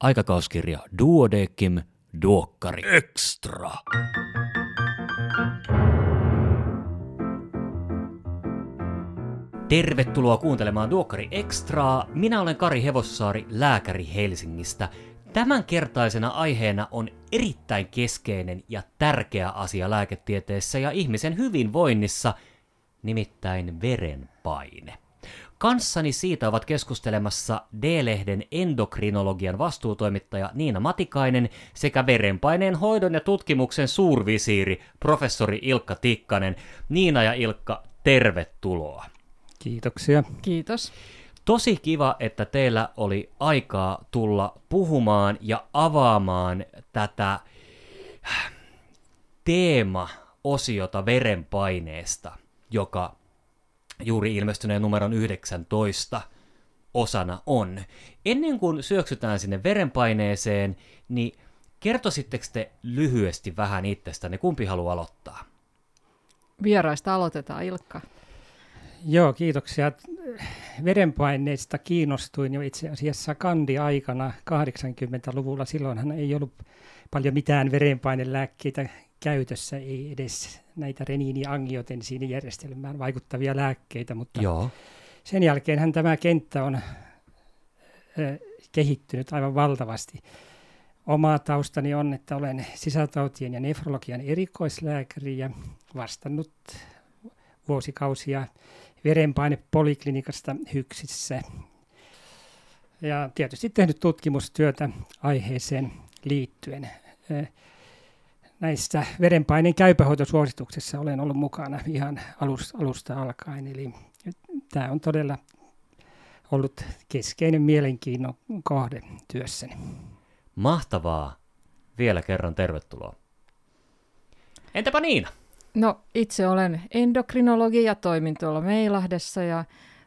Aikakauskirja Duodecim, Duokkari Extra. Tervetuloa kuuntelemaan Duokkari Extraa. Minä olen Kari Hevossaari, lääkäri Helsingistä. Tämänkertaisena aiheena on erittäin keskeinen ja tärkeä asia lääketieteessä ja ihmisen hyvinvoinnissa, nimittäin verenpaine. Kanssani siitä ovat keskustelemassa D-lehden endokrinologian vastuutoimittaja Niina Matikainen sekä verenpaineen hoidon ja tutkimuksen suurvisiiri, professori Ilkka Tikkanen. Niina ja Ilkka, tervetuloa. Kiitoksia. Kiitos. Tosi kiva, että teillä oli aikaa tulla puhumaan ja avaamaan tätä teema-osiota verenpaineesta, joka juuri ilmestyneen numeron 19 osana on. Ennen kuin syöksytään sinne verenpaineeseen, niin kertoisitteko te lyhyesti vähän itsestänne? Kumpi haluaa aloittaa? Vieraista aloitetaan, Ilkka. Joo, kiitoksia. Verenpaineista kiinnostuin jo itse asiassa kandi-aikana 80-luvulla. Silloinhan ei ollut paljon mitään verenpainelääkkeitä käytössä, ei edes näitä reniini-angiotensiinijärjestelmään vaikuttavia lääkkeitä, mutta joo, sen jälkeenhän tämä kenttä on kehittynyt aivan valtavasti. Oma taustani on, että olen sisätautien ja nefrologian erikoislääkäri ja vastannut vuosikausia verenpainepoliklinikasta HYKSissä ja tietysti tehnyt tutkimustyötä aiheeseen liittyen. Näissä verenpaineen käypähoitosuosituksissa olen ollut mukana ihan alusta alkaen, eli tämä on todella ollut keskeinen mielenkiinnon kohde työssäni. Mahtavaa. Vielä kerran tervetuloa. Entäpä Niina? No, itse olen endokrinologi ja toimin tuolla Meilahdessa ja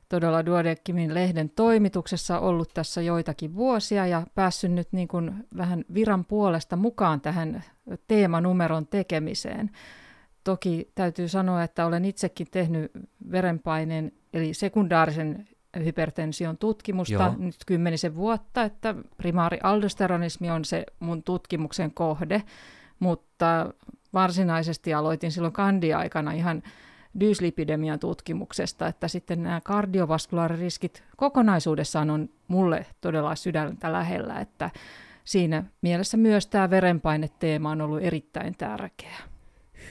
todella Duodecimin lehden toimituksessa ollut tässä joitakin vuosia ja päässyt nyt niin kuin vähän viran puolesta mukaan tähän teemanumeron tekemiseen. Toki täytyy sanoa, että olen itsekin tehnyt verenpaineen eli sekundaarisen hypertension tutkimusta nyt 10 vuotta, että primaari aldosteronismi on se mun tutkimuksen kohde, mutta varsinaisesti aloitin silloin kandi-aikana ihan dyslipidemian tutkimuksesta, että sitten nämä kardiovaskulaaririskit kokonaisuudessaan on mulle todella sydäntä lähellä, että siinä mielessä myös tämä verenpaineteema on ollut erittäin tärkeä.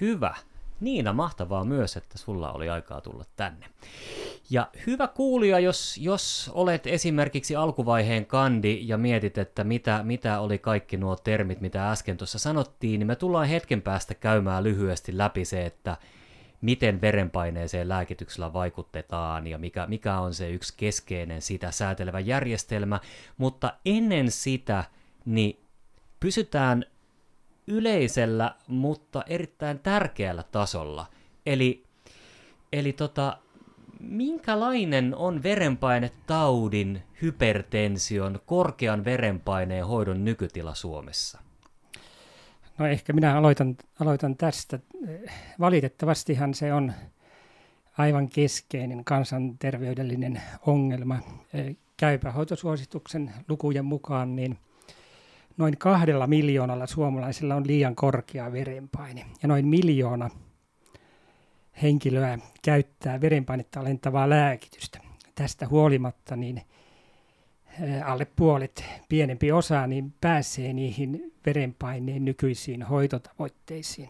Hyvä. Niina, mahtavaa myös, että sulla oli aikaa tulla tänne. Ja hyvä kuulija, jos olet esimerkiksi alkuvaiheen kandi ja mietit, että mitä oli kaikki nuo termit, mitä äsken tuossa sanottiin, niin me tullaan hetken päästä käymään lyhyesti läpi se, että miten verenpaineeseen lääkityksellä vaikutetaan ja mikä on se yksi keskeinen sitä säätelevä järjestelmä. Mutta ennen sitä, niin pysytään yleisellä, mutta erittäin tärkeällä tasolla. Eli minkälainen on verenpainetaudin, hypertension, korkean verenpaineen hoidon nykytila Suomessa? No ehkä minä aloitan tästä. Valitettavastihan se on aivan keskeinen kansanterveydellinen ongelma. Käypä hoitosuosituksen lukujen mukaan niin noin 2 miljoonalla suomalaisilla on liian korkea verenpaine ja noin 1 miljoona henkilöä käyttää verenpainetta alentavaa lääkitystä. Tästä huolimatta niin alle puolet, pienempi osa, niin pääsee niihin verenpaineen nykyisiin hoitotavoitteisiin.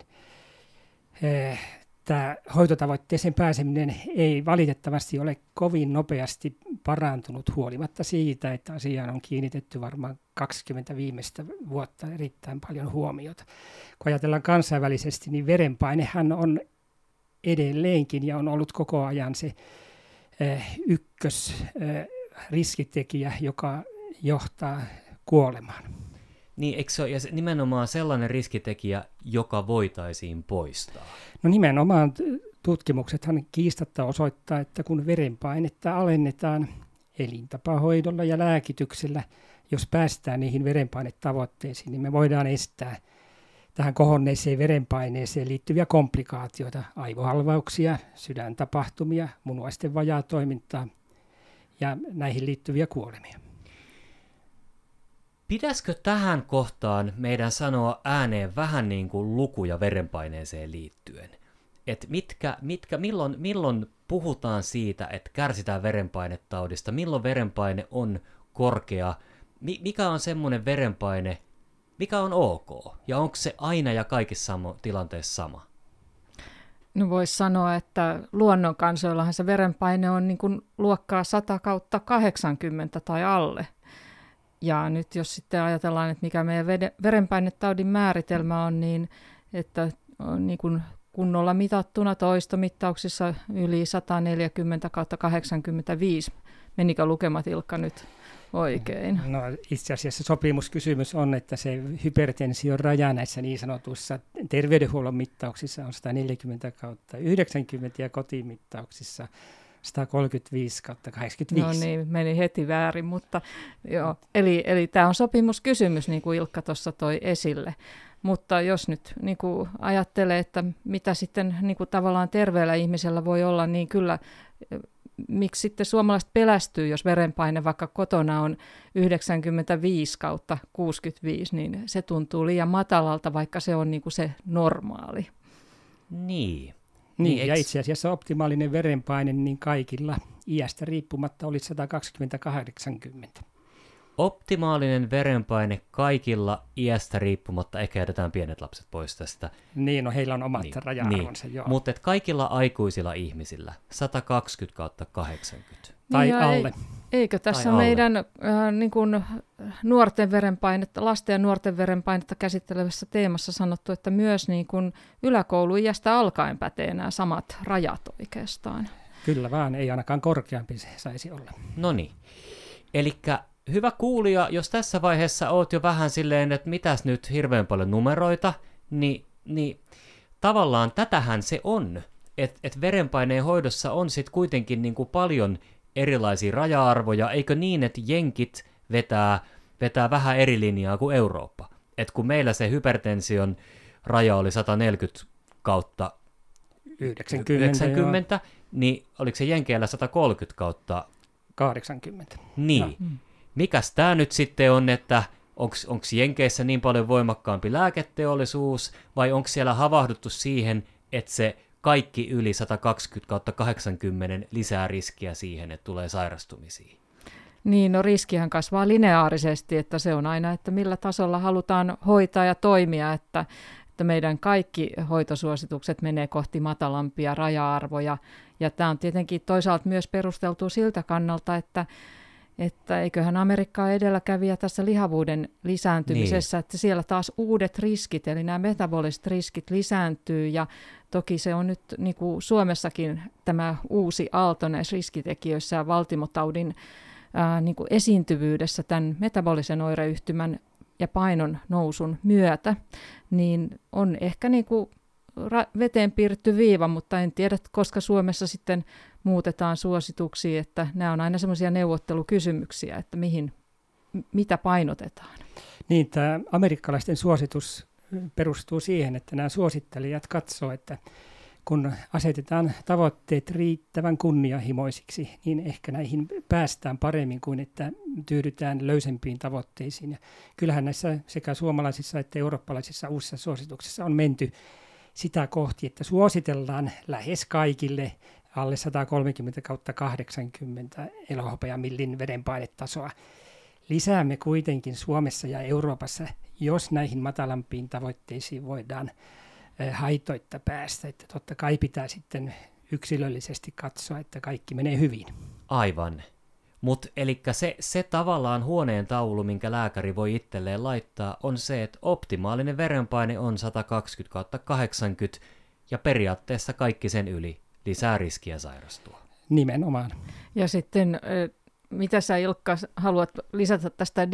Tämä hoitotavoitteeseen pääseminen ei valitettavasti ole kovin nopeasti parantunut huolimatta siitä, että asiaan on kiinnitetty varmaan 20 viimeistä vuotta erittäin paljon huomiota. Kun ajatellaan kansainvälisesti, niin verenpainehan on edelleenkin ja on ollut koko ajan se ykkösriskitekijä, joka johtaa kuolemaan. Niin, eikö se ole nimenomaan sellainen riskitekijä, joka voitaisiin poistaa? No nimenomaan tutkimuksethan kiistatta osoittaa, että kun verenpainetta alennetaan elintapahoidolla ja lääkityksellä, jos päästään niihin verenpainetavoitteisiin, niin me voidaan estää tähän kohonneeseen verenpaineeseen liittyviä komplikaatioita, aivohalvauksia, sydäntapahtumia, munuaisten vajaatoimintaa ja näihin liittyviä kuolemia. Pitäisikö tähän kohtaan meidän sanoa ääneen vähän niin kuin luku- ja verenpaineeseen liittyen? Että milloin puhutaan siitä, että kärsitään verenpainetaudista, milloin verenpaine on korkea, mikä on semmoinen verenpaine, mikä on ok, ja onko se aina ja kaikissa tilanteissa sama? No voisi sanoa, että luonnonkansoillahan se verenpaine on niin kuin luokkaa 100/80 tai alle. Ja nyt jos sitten ajatellaan, että mikä meidän verenpainetaudin määritelmä on, niin että on niin kuin kunnolla mitattuna toistomittauksissa yli 140/85. Menikö lukemat, Ilkka, nyt oikein? No itse asiassa sopimuskysymys on, että se hypertension raja näissä niin sanotuissa terveydenhuollon mittauksissa on 140/90 ja kotimittauksissa 135/85. No niin, meni heti väärin, mutta joo. Eli tämä on sopimuskysymys, niin kuin Ilkka tuossa toi esille. Mutta jos nyt niin kuin ajattelee, että mitä sitten niin kuin tavallaan terveellä ihmisellä voi olla, niin kyllä miksi sitten suomalaiset pelästyy, jos verenpaine vaikka kotona on 95/65, niin se tuntuu liian matalalta, vaikka se on niin kuin se normaali. Niin, ja itse asiassa optimaalinen verenpaine niin kaikilla iästä riippumatta oli 120/80. Optimaalinen verenpaine kaikilla iästä riippumatta, ehkä jätetään pienet lapset pois tästä. Niin, no heillä on omat raja-arvonsa, joo. Mutta kaikilla aikuisilla ihmisillä 120/80. Tai alle. Eikö tässä meidän niin kuin nuorten verenpainetta, lasten ja nuorten verenpainetta käsittelevässä teemassa sanottu, että myös niin kuin yläkouluiästä alkaen pätee nämä samat rajat oikeastaan? Kyllä vaan, ei ainakaan korkeampi se saisi olla. No niin, elikkä hyvä kuulija, jos tässä vaiheessa oot jo vähän silleen, että mitäs nyt hirveän paljon numeroita, niin tavallaan tätähän se on, että verenpaineen hoidossa on sitten kuitenkin niin kuin paljon erilaisia raja-arvoja, eikö niin, että jenkit vetää vähän eri linjaa kuin Eurooppa. Et kun meillä se hypertension raja oli 140/90, niin oliko se jenkeillä 130/80? Niin. No. Mikäs tämä nyt sitten on, että onko jenkeissä niin paljon voimakkaampi lääketeollisuus, vai onko siellä havahduttu siihen, että se kaikki yli 120/80 lisää riskiä siihen, että tulee sairastumisiin? Niin, no riskihän kasvaa lineaarisesti, että se on aina, että millä tasolla halutaan hoitaa ja toimia, että meidän kaikki hoitosuositukset menee kohti matalampia raja-arvoja. Ja tämä on tietenkin toisaalta myös perusteltu siltä kannalta, että eiköhän Amerikka edelläkävijä tässä lihavuuden lisääntymisessä, niin. Että siellä taas uudet riskit, eli nämä metaboliset riskit lisääntyy, ja toki se on nyt niin kuin Suomessakin tämä uusi aalto näissä riskitekijöissä ja valtimotaudin niin kuin esiintyvyydessä tämän metabolisen oireyhtymän ja painon nousun myötä, niin on ehkä niin kuin veteen piirretty viiva, mutta en tiedä, koska Suomessa sitten muutetaan suosituksia, että nämä on aina semmoisia neuvottelukysymyksiä, että mitä painotetaan. Niin, tämä amerikkalaisten suositus perustuu siihen, että nämä suosittelijat katsoo, että kun asetetaan tavoitteet riittävän kunnianhimoisiksi, niin ehkä näihin päästään paremmin kuin että tyydytään löysempiin tavoitteisiin. Ja kyllähän näissä sekä suomalaisissa että eurooppalaisissa uusissa suosituksissa on menty sitä kohti, että suositellaan lähes kaikille alle 130/80 elohopeamillin verenpainetasoa. Lisäämme kuitenkin Suomessa ja Euroopassa, jos näihin matalampiin tavoitteisiin voidaan haitoitta päästä. Että totta kai pitää sitten yksilöllisesti katsoa, että kaikki menee hyvin. Aivan. Mutta elikkä se tavallaan huoneen taulu, minkä lääkäri voi itselleen laittaa, on se, että optimaalinen verenpaine on 120/80 ja periaatteessa kaikki sen yli lisää riskiä sairastua. Nimenomaan. Ja sitten mitä sä, Ilkka, haluat lisätä tästä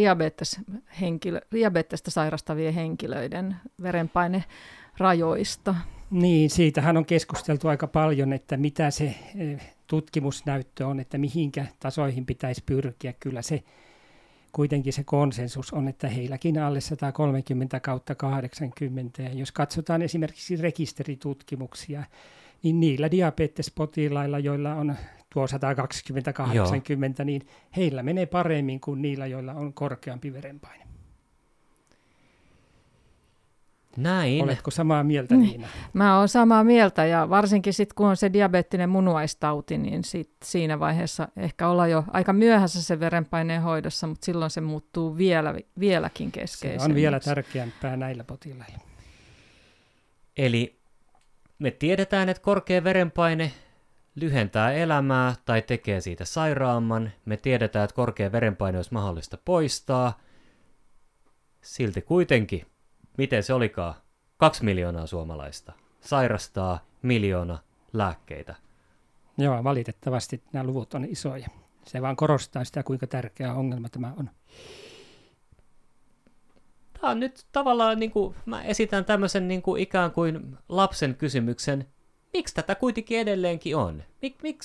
diabetesta sairastavien henkilöiden verenpainerajoista? Niin, siitähän on keskusteltu aika paljon, että mitä se tutkimusnäyttö on, että mihinkä tasoihin pitäisi pyrkiä. Kyllä se kuitenkin se konsensus on, että heilläkin alle 130/80. Ja jos katsotaan esimerkiksi rekisteritutkimuksia, niin niillä diabetespotilailla, joilla on tuo 120/80, niin heillä menee paremmin kuin niillä, joilla on korkeampi verenpaine. Näin. Oletko samaa mieltä, Niina? Mä oon samaa mieltä, ja varsinkin sitten kun on se diabeettinen munuaistauti, niin siinä vaiheessa ehkä ollaan jo aika myöhässä sen verenpaineen hoidossa, mutta silloin se muuttuu vieläkin keskeisemmin. Se on vielä tärkeämpää näillä potilailla. Eli me tiedetään, että korkea verenpaine lyhentää elämää tai tekee siitä sairaamman. Me tiedetään, että korkea verenpaine olisi mahdollista poistaa. Silti kuitenkin, miten se olikaan, 2 miljoonaa suomalaista sairastaa, 1 miljoona lääkkeitä. Joo, valitettavasti nämä luvut on isoja. Se vaan korostaa sitä, kuinka tärkeä ongelma tämä on. Tämä on nyt tavallaan, niin kuin, mä esitän tämmöisen niin kuin ikään kuin lapsen kysymyksen, miksi tätä kuitenkin edelleenkin on?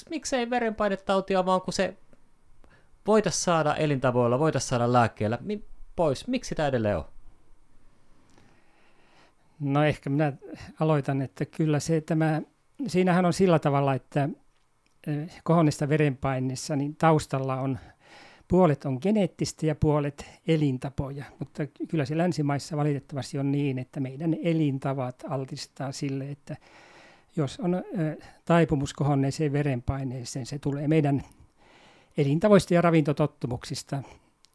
Miksei verenpainetautia vaan, kun se voitaisiin saada elintavoilla, voitaisiin saada lääkkeellä pois? Miksi sitä edelleen on? No ehkä minä aloitan, että kyllä siinähän on sillä tavalla, että kohonneesta verenpainissa niin taustalla on puolet on geneettistä ja puolet elintapoja, mutta kyllä se länsimaissa valitettavasti on niin, että meidän elintavat altistaa sille, että jos on taipumus kohonneeseen verenpaineeseen, se tulee meidän elintavoista ja ravintotottumuksista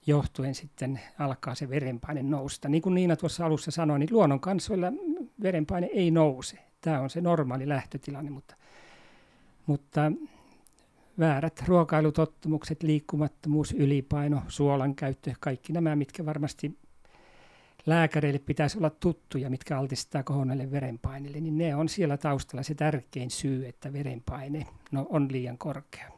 johtuen sitten alkaa se verenpaine nousta. Niin kuin Niina tuossa alussa sanoi, niin luonnon kansoilla verenpaine ei nouse. Tämä on se normaali lähtötilanne, mutta väärät ruokailutottumukset, liikkumattomuus, ylipaino, suolan käyttö, kaikki nämä, mitkä varmasti lääkäreille pitäisi olla tuttuja, mitkä altistaa kohonneelle verenpaineelle, niin ne on siellä taustalla se tärkein syy, että verenpaine on liian korkea.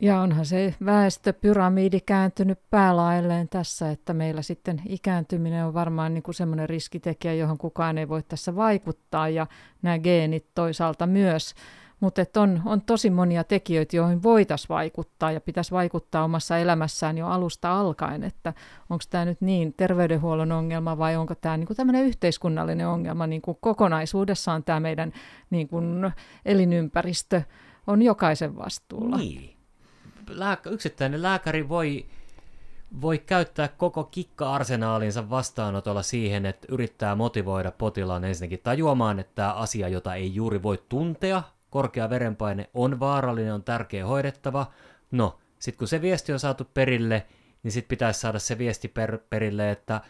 Ja onhan se väestöpyramidi kääntynyt päälaelleen tässä, että meillä sitten ikääntyminen on varmaan niin kuin semmoinen riskitekijä, johon kukaan ei voi tässä vaikuttaa, ja nämä geenit toisaalta myös. Mutta on tosi monia tekijöitä, joihin voitaisiin vaikuttaa ja pitäisi vaikuttaa omassa elämässään jo alusta alkaen, että onko tämä nyt niin terveydenhuollon ongelma vai onko tämä niinku tämmöinen yhteiskunnallinen ongelma, niin kuin kokonaisuudessaan tämä meidän niinku elinympäristö on jokaisen vastuulla. Niin. Yksittäinen lääkäri voi käyttää koko kikka-arsenaalinsa vastaanotolla siihen, että yrittää motivoida potilaan ensinnäkin tajuamaan, että tämä asia, jota ei juuri voi tuntea, korkea verenpaine on vaarallinen, on tärkeä hoidettava. No, sitten kun se viesti on saatu perille, niin sitten pitäisi saada se viesti perille, että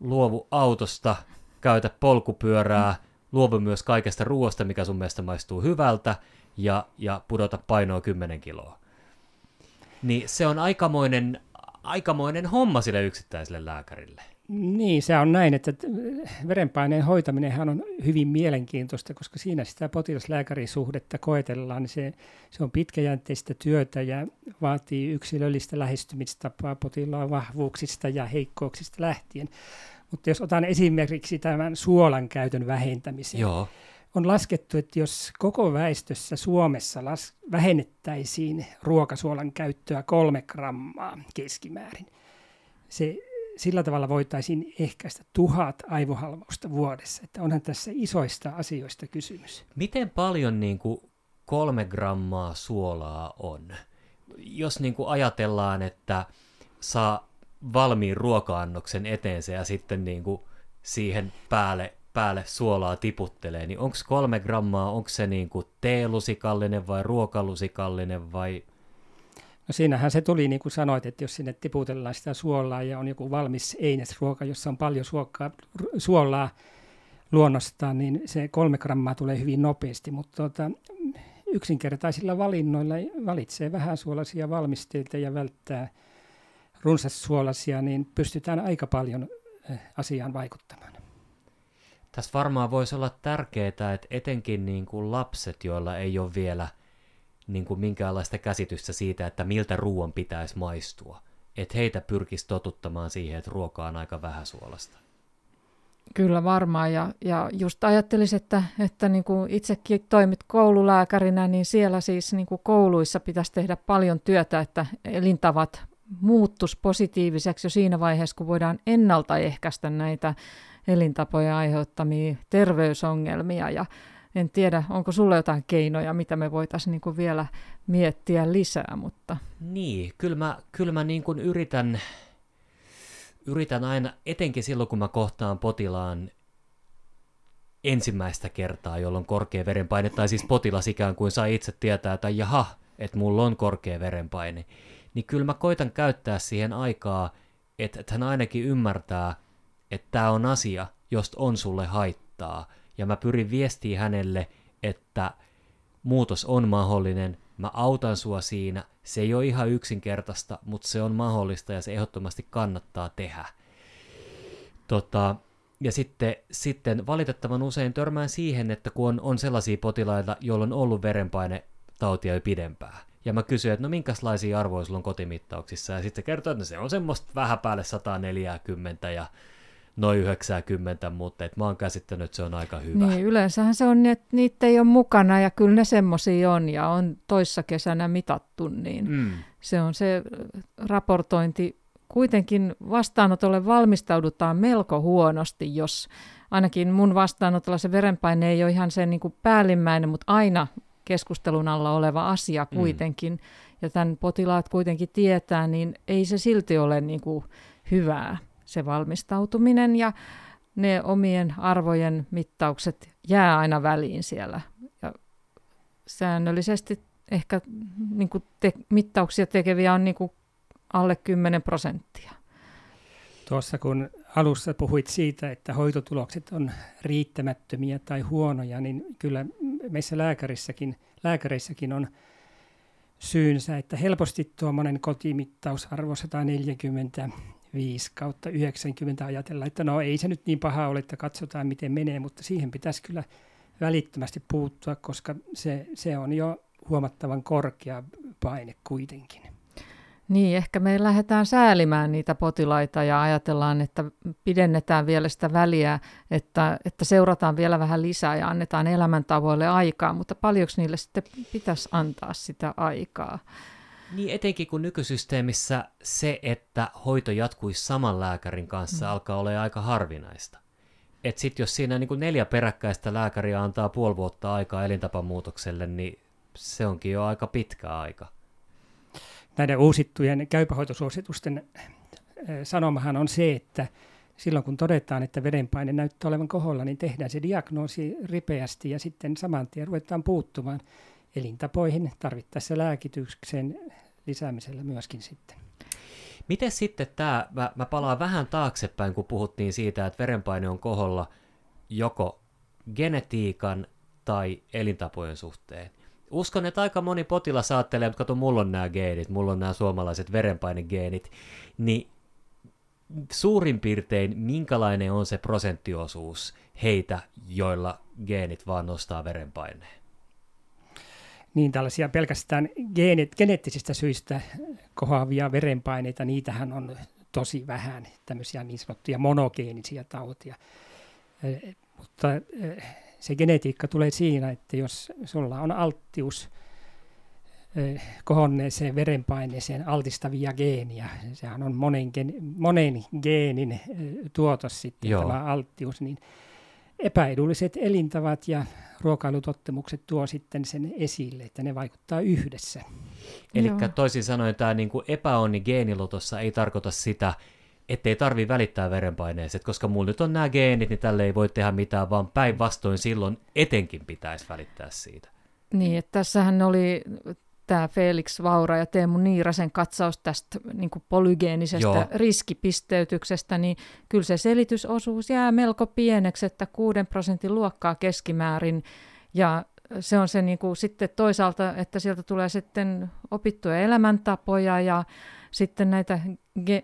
luovu autosta, käytä polkupyörää, luovu myös kaikesta ruoasta, mikä sun mielestä maistuu hyvältä, ja pudota painoa 10 kiloa. Niin se on aikamoinen homma sille yksittäiselle lääkärille. Niin, se on näin, että verenpaineen hoitaminenhan on hyvin mielenkiintoista, koska siinä sitä potilaslääkärisuhdetta koetellaan. Se on pitkäjänteistä työtä ja vaatii yksilöllistä lähestymistapaa potilaan vahvuuksista ja heikkouksista lähtien. Mutta jos otan esimerkiksi tämän suolan käytön vähentämisen, joo, on laskettu, että jos koko väestössä Suomessa vähennettäisiin ruokasuolan käyttöä 3 grammaa keskimäärin, sillä tavalla voitaisiin ehkäistä 1000 aivohalvausta vuodessa. Että onhan tässä isoista asioista kysymys. Miten paljon 3 grammaa suolaa on? Jos ajatellaan, että saa valmiin ruoka-annoksen eteensä ja sitten siihen päälle suolaa tiputtelee, niin onko 3 grammaa, onko se teelusikallinen vai ruokalusikallinen vai... No siinähän se tuli, niin kuin sanoit, että jos sinne tiputellaan sitä suolaa ja on joku valmis einesruoka, jossa on paljon suolaa luonnostaan, niin se 3 grammaa tulee hyvin nopeasti. Mutta yksinkertaisilla valinnoilla valitsee vähän suolaisia valmisteita ja välttää runsassuolaisia, niin pystytään aika paljon asiaan vaikuttamaan. Tässä varmaan voisi olla tärkeää, että etenkin lapset, joilla ei ole vielä minkäänlaista käsitystä siitä, että miltä ruoan pitäisi maistua. Että heitä pyrkisi totuttamaan siihen, että ruoka on aika vähäsuolasta. Kyllä varmaan, ja just ajattelisin, että niin kuin itsekin toimit koululääkärinä, niin siellä siis niin kuin kouluissa pitäisi tehdä paljon työtä, että elintavat muuttuisi positiiviseksi jo siinä vaiheessa, kun voidaan ennaltaehkäistä näitä elintapoja aiheuttamia terveysongelmia. Ja en tiedä, onko sulla jotain keinoja, mitä me voitaisiin vielä miettiä lisää, mutta... Niin, kyllä mä yritän yritän aina, etenkin silloin kun mä kohtaan potilaan ensimmäistä kertaa, jolloin korkea verenpaine, tai siis potilas ikään kuin saa itse tietää, että jaha, että mulla on korkea verenpaine, niin kyllä mä koitan käyttää siihen aikaa, että hän ainakin ymmärtää, että tämä on asia, josta on sulle haittaa. Ja mä pyrin viestiä hänelle, että muutos on mahdollinen, mä autan sua siinä, se ei ole ihan yksinkertaista, mutta se on mahdollista ja se ehdottomasti kannattaa tehdä. Ja sitten valitettavan usein törmään siihen, että kun on sellaisia potilaita, joilla on ollut verenpainetautia jo pidempään. Ja mä kysyn, että no minkälaisia arvoja sulla on kotimittauksissa. Ja sitten se kertoo, että se on semmoista vähän päälle 140 ja noin 90, mutta et mä oon käsittänyt, että se on aika hyvä. Niin, yleensähän se on, että niitä ei ole mukana ja kyllä ne semmoisia on ja on toissa kesänä mitattu, niin se on se raportointi. Kuitenkin vastaanotolle valmistaudutaan melko huonosti, jos ainakin mun vastaanotolla se verenpaine ei ole ihan se niin kuin päällimmäinen, mutta aina keskustelun alla oleva asia kuitenkin, ja tämän potilaat kuitenkin tietää, niin ei se silti ole niin kuin hyvää se valmistautuminen, ja ne omien arvojen mittaukset jää aina väliin siellä. Ja säännöllisesti ehkä niin kuin mittauksia tekeviä on niin kuin alle 10%. Tuossa kun alussa puhuit siitä, että hoitotulokset on riittämättömiä tai huonoja, niin kyllä meissä lääkäreissäkin on syynsä, että helposti tuommoinen kotimittausarvo 145/90 ajatella, että no ei se nyt niin paha ole, että katsotaan miten menee, mutta siihen pitäisi kyllä välittömästi puuttua, koska se on jo huomattavan korkea paine kuitenkin. Niin, ehkä me lähdetään säälimään niitä potilaita ja ajatellaan, että pidennetään vielä sitä väliä, että seurataan vielä vähän lisää ja annetaan elämäntavoille aikaa, mutta paljonko niille sitten pitäisi antaa sitä aikaa? Niin, etenkin kun nykysysteemissä se, että hoito jatkuisi saman lääkärin kanssa, alkaa olla aika harvinaista. Että sitten jos siinä niin kuin 4 peräkkäistä lääkäriä antaa puoli vuotta aikaa elintapamuutokselle, niin se onkin jo aika pitkä aika. Näiden uusittujen käypähoitosuositusten sanomahan on se, että silloin kun todetaan, että verenpaine näyttää olevan koholla, niin tehdään se diagnoosi ripeästi ja sitten saman tien ruvetaan puuttumaan elintapoihin tarvittaessa lääkityksen lisäämisellä myöskin sitten. Miten sitten tämä, mä palaan vähän taaksepäin, kun puhuttiin siitä, että verenpaine on koholla joko genetiikan tai elintapojen suhteen. Uskon, että aika moni potilas ajattelee, että kato, mulla on nämä geenit, mulla on nämä suomalaiset verenpainegeenit, niin suurin piirtein minkälainen on se prosenttiosuus heitä, joilla geenit vaan nostaa verenpaineen? Niin, tällaisia pelkästään geneettisistä syistä kohoavia verenpaineita, niitähän on tosi vähän, tämmöisiä niin sanottuja monogeenisiä tautia, mutta se genetiikka tulee siinä, että jos sulla on alttius kohonneeseen verenpaineeseen altistavia geeniä, sehän on monen geenin tuotos sitten tämä alttius, niin epäedulliset elintavat ja ruokailutottumukset tuo sitten sen esille, että ne vaikuttaa yhdessä. Eli toisin sanoen tämä niin kuin epäonni geenilotossa ei tarkoita sitä, ettei tarvitse välittää verenpaineeseen, koska mulla nyt on nämä geenit, niin tälle ei voi tehdä mitään, vaan päinvastoin silloin etenkin pitäisi välittää siitä. Niin, että tässähän oli tämä Felix Vaura ja Teemu Niirasen katsaus tästä niin kuin polygeenisestä riskipisteytyksestä, niin kyllä se selitysosuus jää melko pieneksi, että 6% luokkaa keskimäärin, ja se on se niin kuin sitten toisaalta, että sieltä tulee sitten opittuja elämäntapoja ja sitten näitä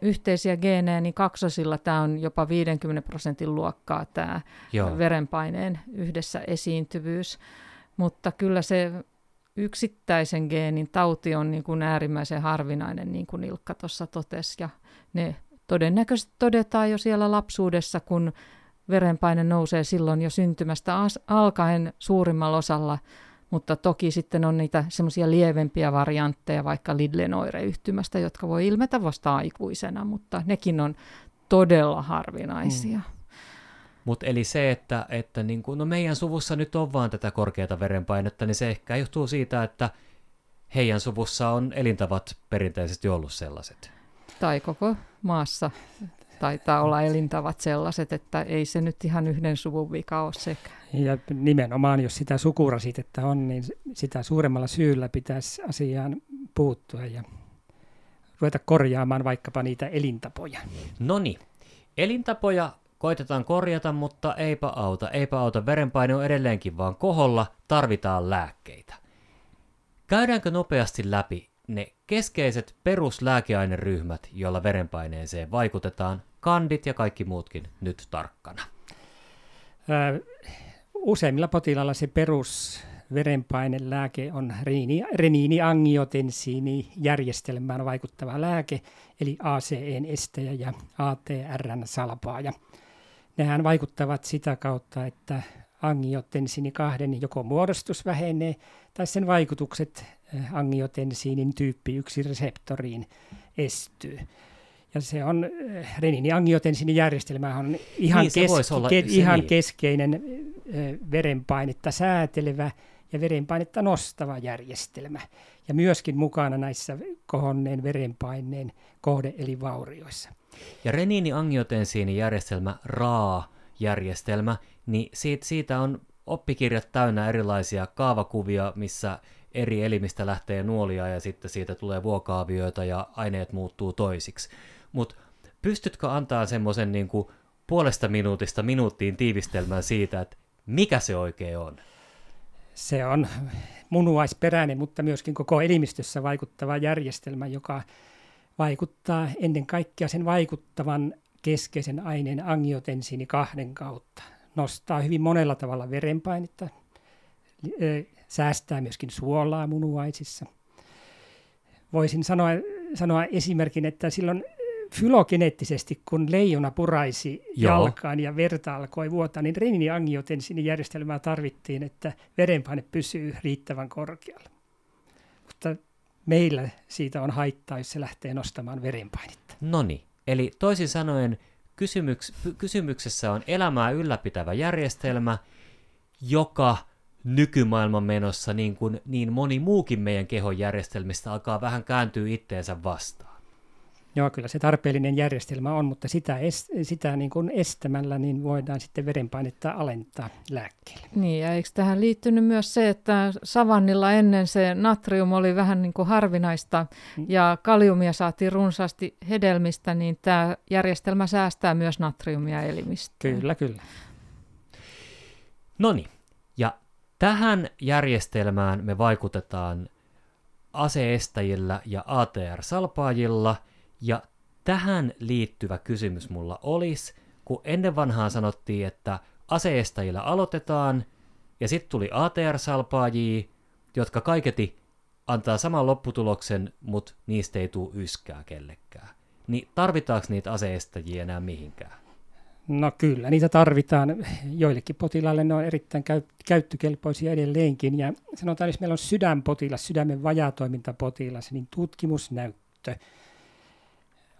yhteisiä geenejä, niin kaksosilla tämä on jopa 50% luokkaa tämä verenpaineen yhdessä esiintyvyys. Mutta kyllä se yksittäisen geenin tauti on niin kuin äärimmäisen harvinainen, niin kuin Ilkka tuossa totesi. Ja ne todennäköisesti todetaan jo siellä lapsuudessa, kun verenpaine nousee silloin jo syntymästä alkaen suurimmalla osalla, mutta toki sitten on niitä semmoisia lievempiä variantteja, vaikka Lidlen oireyhtymästä, jotka voi ilmetä vasta aikuisena, mutta nekin on todella harvinaisia. Mutta eli se, että niin kun, no meidän suvussa nyt on vaan tätä korkeata verenpainetta, niin se ehkä johtuu siitä, että heidän suvussa on elintavat perinteisesti ollut sellaiset. Tai koko maassa taitaa olla elintavat sellaiset, että ei se nyt ihan yhden suvun vika ole sekään. Ja nimenomaan, jos sitä sukurasitetta on, niin sitä suuremmalla syyllä pitäisi asiaan puuttua ja ruveta korjaamaan vaikkapa niitä elintapoja. Noniin, elintapoja koitetaan korjata, mutta eipä auta. Verenpaine on edelleenkin vaan koholla, tarvitaan lääkkeitä. Käydäänkö nopeasti läpi ne keskeiset peruslääkeaineryhmät, joilla verenpaineeseen vaikutetaan, kandit ja kaikki muutkin nyt tarkkana? Useimmilla potilailla se perusverenpainelääke on reniini-angiotensiini-järjestelmään vaikuttava lääke, eli ACE-estäjä ja ATR-salpaaja. Nehän vaikuttavat sitä kautta, että angiotensiini-2 joko muodostus vähenee tai sen vaikutukset angiotensiinin tyyppi 1 reseptoriin estyy. Ja se on reniini-angiotensiinin järjestelmä on ihan, niin, ihan keskeinen verenpainetta säätelevä ja verenpainetta nostava järjestelmä. Ja myöskin mukana näissä kohonneen verenpaineen kohde-elinvaurioissa. Ja reniini-angiotensiinin järjestelmä, RAA-järjestelmä, niin siitä on oppikirjat täynnä erilaisia kaavakuvia, missä eri elimistä lähtee nuolia ja sitten siitä tulee vuokaavioita ja aineet muuttuu toisiksi. Mutta pystytkö antaa semmoisen niinku puolesta minuutista minuuttiin tiivistelmän siitä, että mikä se oikein on? Se on munuaisperäinen, mutta myöskin koko elimistössä vaikuttava järjestelmä, joka vaikuttaa ennen kaikkea sen vaikuttavan keskeisen aineen angiotensiini-2 kautta. Nostaa hyvin monella tavalla verenpainetta, säästää myöskin suolaa munuaisissa. Voisin sanoa esimerkin, että silloin fylogeneettisesti, kun leijona puraisi jalkaan ja verta alkoi vuotaa, niin reniini-angiotensiinin järjestelmää tarvittiin, että verenpaine pysyy riittävän korkealla. Mutta meillä siitä on haittaa, jos se lähtee nostamaan verenpainetta. Noniin, eli toisin sanoen kysymyksessä on elämää ylläpitävä järjestelmä, joka nykymaailman menossa, niin kuin niin moni muukin meidän kehon järjestelmistä, alkaa vähän kääntyä itteensä vastaan. Joo, kyllä se tarpeellinen järjestelmä on, mutta sitä niin kuin estämällä niin voidaan sitten verenpainetta alentaa lääkkeellä. Niin, ja eikö tähän liittynyt myös se, että savannilla ennen se natrium oli vähän niin kuin harvinaista ja kaliumia saatiin runsaasti hedelmistä, niin tämä järjestelmä säästää myös natriumia elimistä. Kyllä. Noniin. Tähän järjestelmään me vaikutetaan ACE-estäjillä ja ATR-salpaajilla, ja tähän liittyvä kysymys mulla olisi, kun ennen vanhaan sanottiin, että ACE-estäjillä aloitetaan, ja sitten tuli ATR-salpaajia, jotka kaiketi antaa saman lopputuloksen, mutta niistä ei tule yskää kellekään. Niin tarvitaanko niitä ACE-estäjiä enää mihinkään? No kyllä, niitä tarvitaan. Joillekin potilaille ne on erittäin käyttökelpoisia edelleenkin. Ja sanotaan, jos meillä on sydänpotilas, sydämen vajaatoimintapotilas, niin tutkimusnäyttö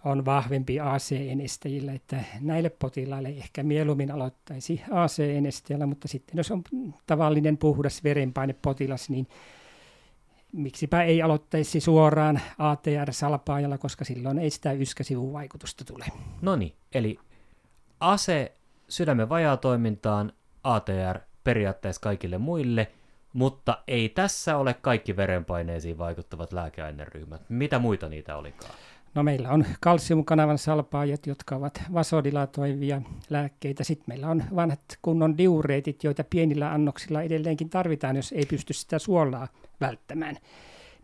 on vahvempi ACE-estäjillä. Että näille potilaille ehkä mieluummin aloittaisi ACE-estäjällä, mutta sitten jos on tavallinen puhdas verenpainepotilas, niin miksipä ei aloittaisi suoraan ATR-salpaajalla, koska silloin ei sitä yskäsivuvaikutusta tule. Noniin, eli ACE sydämen vajaatoimintaan, ATR periaatteessa kaikille muille, mutta ei tässä ole kaikki verenpaineisiin vaikuttavat lääkeaineryhmät. Mitä muita niitä olikaan? No meillä on kalsiumkanavan salpaajat, jotka ovat vasodilatoivia lääkkeitä. Sitten meillä on vanhat kunnon diureetit, joita pienillä annoksilla edelleenkin tarvitaan, jos ei pysty sitä suolaa välttämään.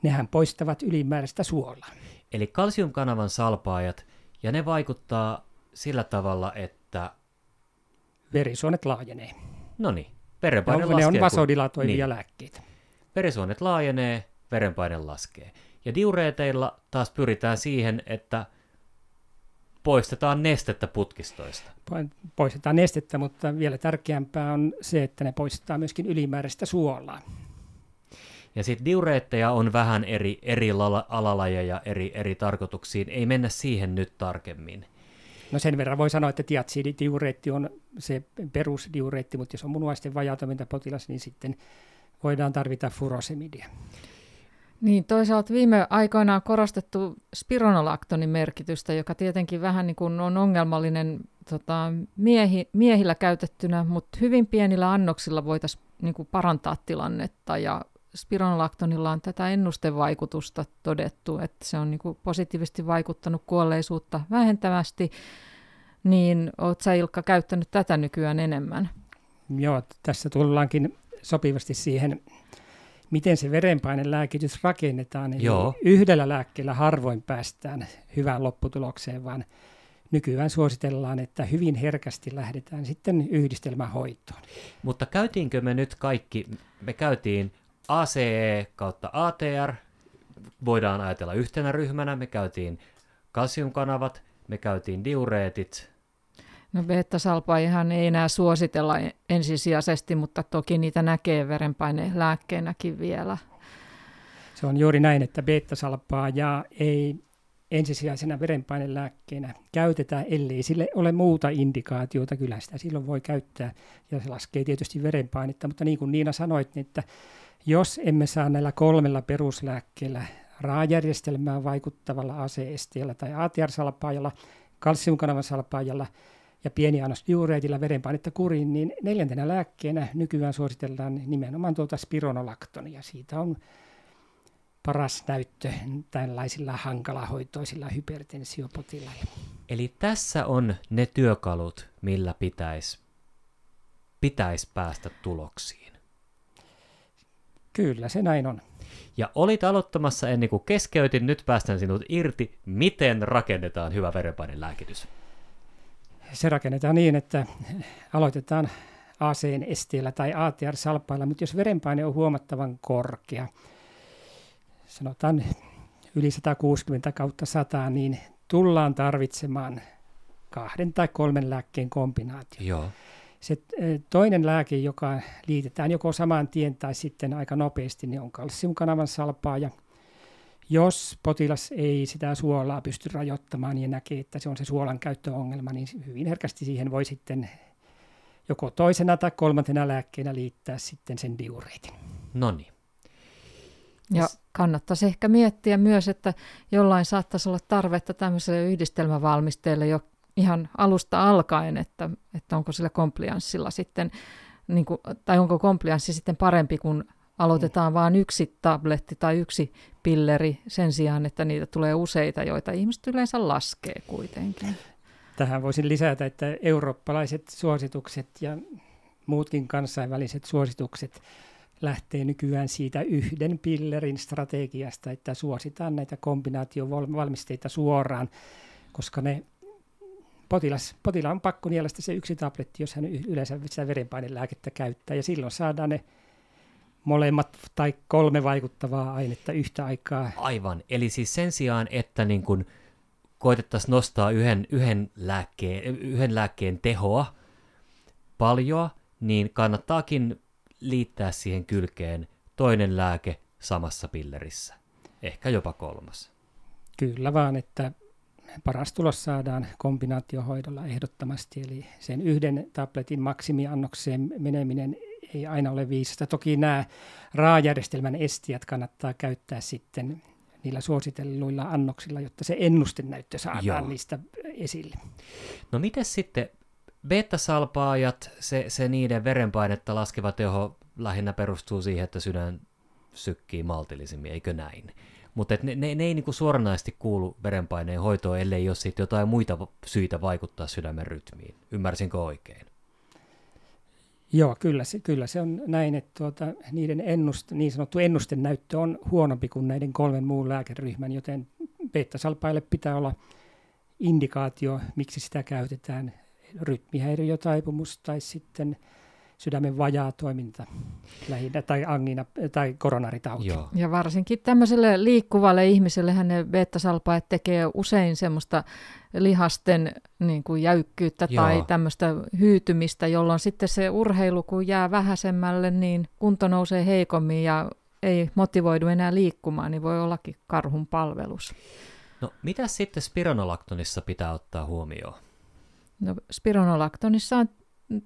Nehän poistavat ylimääräistä suolaa. Eli kalsiumkanavan salpaajat, ja ne vaikuttaa sillä tavalla, että verisuonet laajenee. Noniin, verenpaine laskee. Ne on vasodilatoivia lääkkeitä. Verisuonet laajenee, verenpaine laskee. Ja diureeteilla taas pyritään siihen, että poistetaan nestettä putkistoista. Poistetaan nestettä, mutta vielä tärkeämpää on se, että ne poistaa myöskin ylimääräistä suolaa. Ja sitten diureetteja on vähän eri alalajeja eri tarkoituksiin. Ei mennä siihen nyt tarkemmin. No sen verran voi sanoa, että tiatsiididiureetti on se perusdiureetti, mutta jos on munuaisten vajaatoimintapotilas, niin sitten voidaan tarvita furosemidia. Niin, toisaalta viime aikoina on korostettu spironolaktonin merkitystä, joka tietenkin vähän niin kuin on ongelmallinen miehillä käytettynä, mutta hyvin pienillä annoksilla voitaisiin niin kuin parantaa tilannetta, ja spironolaktonilla on tätä ennustevaikutusta todettu, että se on niin kuin positiivisesti vaikuttanut kuolleisuutta vähentävästi, niin oletko sä, Ilkka, käyttänyt tätä nykyään enemmän? Joo, tässä tullaankin sopivasti siihen, miten se verenpainelääkitys rakennetaan, eli yhdellä lääkkeellä harvoin päästään hyvään lopputulokseen, vaan nykyään suositellaan, että hyvin herkästi lähdetään sitten yhdistelmähoitoon. Mutta käytiinkö me nyt kaikki, me käytiin ACE/ATR, voidaan ajatella yhtenä ryhmänä, me käytiin kalsiumkanavat, me käytiin diureetit. No beta-salpaihan ei enää suositella ensisijaisesti, mutta toki niitä näkee verenpainelääkkeenäkin vielä. Se on juuri näin, että beta-salpaajaa ei ensisijaisena verenpainelääkkeenä käytetä, ellei sille ole muuta indikaatiota. Kyllä sitä silloin voi käyttää, ja se laskee tietysti verenpainetta, mutta niin kuin Niina sanoit, niin että jos emme saa näillä kolmella peruslääkkeellä, RAA-järjestelmään vaikuttavalla ACE-esteellä tai ATR-salpaajalla, kalsiumkanavan salpaajalla ja pieni annos diureetilla verenpainetta kuriin, niin neljäntenä lääkkeenä nykyään suositellaan nimenomaan tuota spironolaktonia. Siitä on paras näyttö tällaisilla hankalahoitoisilla hypertensiopotilailla. Eli tässä on ne työkalut, millä pitäisi päästä tuloksiin. Kyllä, se näin on. Ja olit aloittamassa ennen kuin keskeytin, nyt päästään sinut irti. Miten rakennetaan hyvä verenpainelääkitys? Se rakennetaan niin, että aloitetaan ACE-esteellä tai ATR-salpailla, mutta jos verenpaine on huomattavan korkea, sanotaan yli 160/100, niin tullaan tarvitsemaan 2 tai 3 lääkkeen kombinaatio. Joo. Se toinen lääke, joka liitetään joko saman tien tai sitten aika nopeasti, niin on kalsiumkanavan salpaaja. Jos potilas ei sitä suolaa pysty rajoittamaan ja näkee, että se on se suolan käyttöongelma, niin hyvin herkästi siihen voi sitten joko toisena tai kolmantena lääkkeenä liittää sitten sen diureetin. No niin. Ja kannattaisi ehkä miettiä myös, että jollain saattaisi olla tarvetta tämmöiselle yhdistelmävalmisteelle jo ihan alusta alkaen, että onko sillä komplianssilla sitten, niin kuin, tai onko komplianssi sitten parempi, kun aloitetaan vain yksi tabletti tai yksi pilleri sen sijaan, että niitä tulee useita, joita ihmiset yleensä laskee kuitenkin. Tähän voisin lisätä, että eurooppalaiset suositukset ja muutkin kansainväliset suositukset lähtee nykyään siitä yhden pillerin strategiasta, että suositaan näitä kombinaatiovalmisteita suoraan, koska ne potilaan on pakko nielestä se yksi tabletti, jos hän yleensä sitä verenpainelääkettä käyttää, ja silloin saadaan ne molemmat tai 3 vaikuttavaa ainetta yhtä aikaa. Aivan, eli siis sen sijaan, että niin kun koitettaisiin nostaa yhden lääkkeen tehoa paljon, niin kannattaakin liittää siihen kylkeen toinen lääke samassa pillerissä, ehkä jopa 3. Kyllä vaan, että paras tulos saadaan kombinaatiohoidolla ehdottomasti, eli sen yhden tabletin maksimiannokseen meneminen ei aina ole viisasta. Toki nämä RAA-järjestelmän estijät kannattaa käyttää sitten niillä suositelluilla annoksilla, jotta se ennustenäyttö saadaan niistä esille. No mites sitten beta-salpaajat, se niiden verenpainetta laskeva teho lähinnä perustuu siihen, että sydän sykkii maltillisemmin, eikö näin? Mutta ne ei niinku suoranaisesti kuulu verenpaineen hoitoon, ellei ole sitten jotain muita syitä vaikuttaa sydämen rytmiin. Ymmärsinkö oikein? Joo, kyllä se on näin, että niiden niin sanottu ennustenäyttö on huonompi kuin näiden 3 muun lääkeryhmän, joten beta-salpaille pitää olla indikaatio, miksi sitä käytetään. Rytmihäiriötaipumus tai sitten sydämen vajaa toiminta lähinnä, tai angina tai koronaritauti. Joo. Ja varsinkin tämmöiselle liikkuvalle ihmisellehän ne beta-salpaajat tekee usein semmoista lihasten niin kuin jäykkyyttä tai tämmöistä hyytymistä, jolloin sitten se urheilu, kun jää vähäisemmälle, niin kunto nousee heikommin ja ei motivoidu enää liikkumaan, niin voi ollakin karhun palvelus. No mitä sitten spironolaktonissa pitää ottaa huomioon? No, spironolaktonissa on